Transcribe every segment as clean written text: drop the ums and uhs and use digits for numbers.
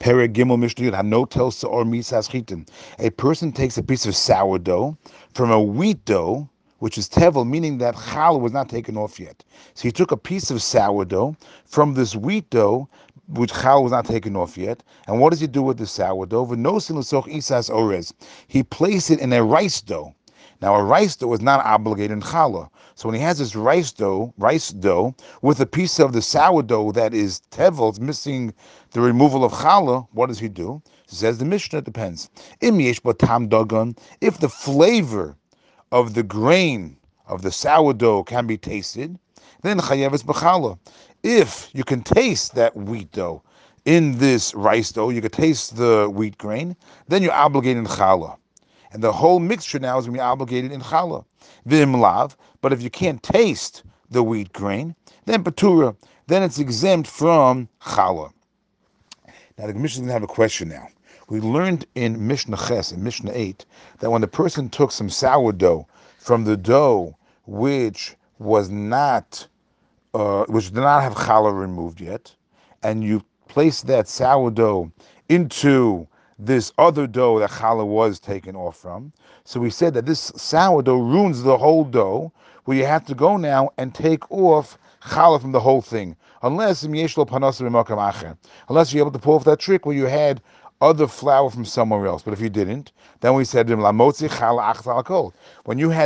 Perek Gimel Mishnah Hanot Tel Saor Misas Chitim. A person takes a piece of sourdough from a wheat dough, which is tevel, meaning that challah was not taken off yet. So he took a piece of sourdough from this wheat dough, which challah was not taken off yet. And what does he do with the sourdough? He placed it in a rice dough. Now a rice dough is not obligated in challah. So when he has this rice dough with a piece of the sourdough that is tevel, it's missing the removal of challah, what does he do? He says the Mishnah, depends. If the flavor of the grain of the sourdough can be tasted, then chayev is b'challah. If you can taste that wheat dough in this rice dough, you can taste the wheat grain, then you're obligated in challah. And the whole mixture now is going to be obligated in challah. V'im lav, but if you can't taste the wheat grain, then patura, then it's exempt from challah. Now the Mishnah doesn't have a question now. We learned in Mishnah Chet, in Mishnah 8, that when the person took some sourdough from the dough which did not have challah removed yet, and you place that sourdough into this other dough that challah was taken off from, so we said that this sourdough ruins the whole dough, where you have to go now and take off challah from the whole thing, unless you're able to pull off that trick where you had other flour from somewhere else. But if you didn't, then we said when you had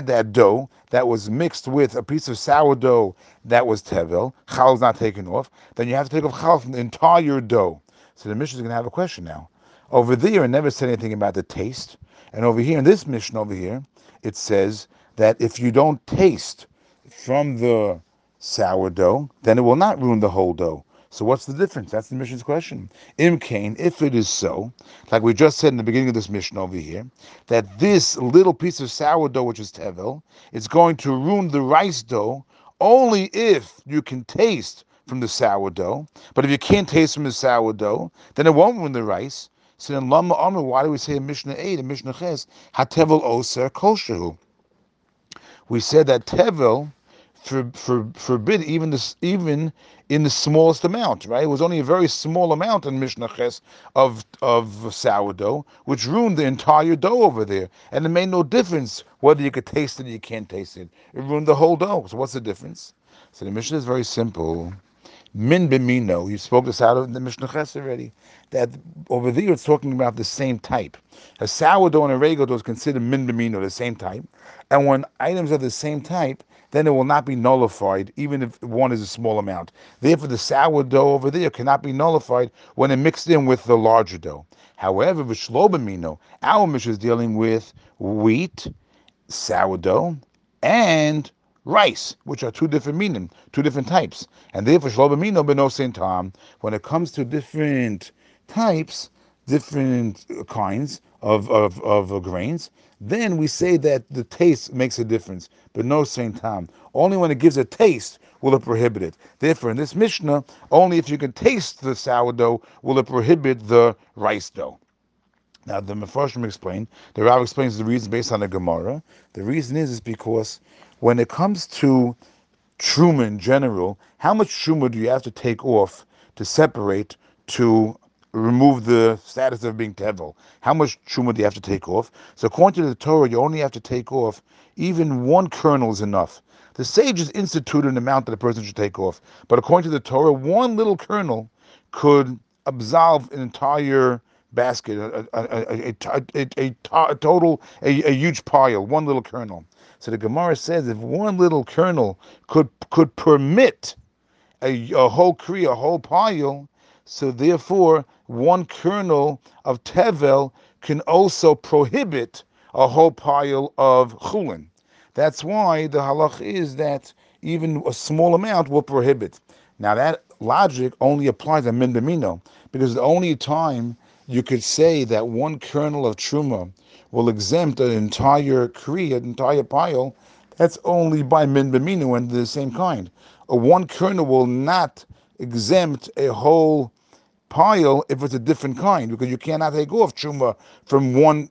that dough that was mixed with a piece of sourdough that was tevel, challah is not taken off, then you have to take off challah from the entire dough. So the Mishnah is going to have a question now. Over there, it never said anything about the taste, and over here in this Mishnah over here, it says that if you don't taste from the sourdough, then it will not ruin the whole dough. So what's the difference? That's the Mishnah's question. Im kain, if it is so, like we just said in the beginning of this Mishnah over here, that this little piece of sourdough, which is tevel, is going to ruin the rice dough only if you can taste from the sourdough. But if you can't taste from the sourdough, then it won't ruin the rice. So then Lama Amr, why do we say in Mishnah 8 and Mishnah Ches, hatevel oser koshehu? We said that tevel forbid even in the smallest amount, right? It was only a very small amount in Mishnah Ches of sourdough, which ruined the entire dough over there. And it made no difference whether you could taste it or you can't taste it. It ruined the whole dough. So what's the difference? So the Mishnah is very simple. Min b'mino, you spoke this out of the Mishnah Ches already, that over there it's talking about the same type. A sourdough and a regular dough is considered min b'mino, the same type. And when items are the same type, then it will not be nullified, even if one is a small amount. Therefore, the sourdough over there cannot be nullified when it mixed in with the larger dough. However, v'shlo b'mino, our Mishnah is dealing with wheat, sourdough, and rice, which are two different meaning, two different types, and therefore shlo b'mino b'no sein tam. When it comes to different types, different kinds of grains, then we say that the taste makes a difference. B'no sein tam. Only when it gives a taste will it prohibit it. Therefore, in this Mishnah, only if you can taste the sourdough will it prohibit the rice dough. Now the Mefarshim explained. The Rav explains the reason based on the Gemara. The reason is because when it comes to truma in general, how much truma do you have to take off to separate, to remove the status of being tevel? How much truma do you have to take off? So according to the Torah, you only have to take off, even one kernel is enough. The sages instituted an amount that a person should take off. But according to the Torah, one little kernel could absolve an entire basket, a huge pile, one little kernel. So the Gemara says if one little kernel could permit a whole kri, a whole pile, so therefore one kernel of tevel can also prohibit a whole pile of chulin. That's why the halach is that even a small amount will prohibit. Now that logic only applies on min b'mino, because the only time you could say that one kernel of truma will exempt an entire kri, an entire pile, that's only by min b'mino and the same kind. A one kernel will not exempt a whole pile if it's a different kind, because you cannot take off truma from one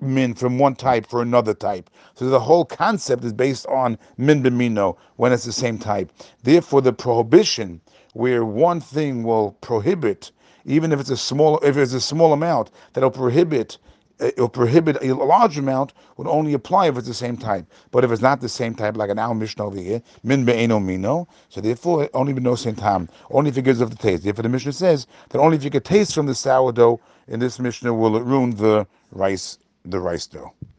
min, from one type for another type. So the whole concept is based on min b'mino when it's the same type. Therefore, the prohibition where one thing will prohibit even if it's a small amount, that'll prohibit. It'll prohibit a large amount would only apply if it's the same type. But if it's not the same type, like an our Mishnah over here, min beeno mino, so therefore only with no same time, only if it gives up the taste. Therefore the Mishnah says that only if you could taste from the sourdough in this Mishnah will it ruin the rice dough.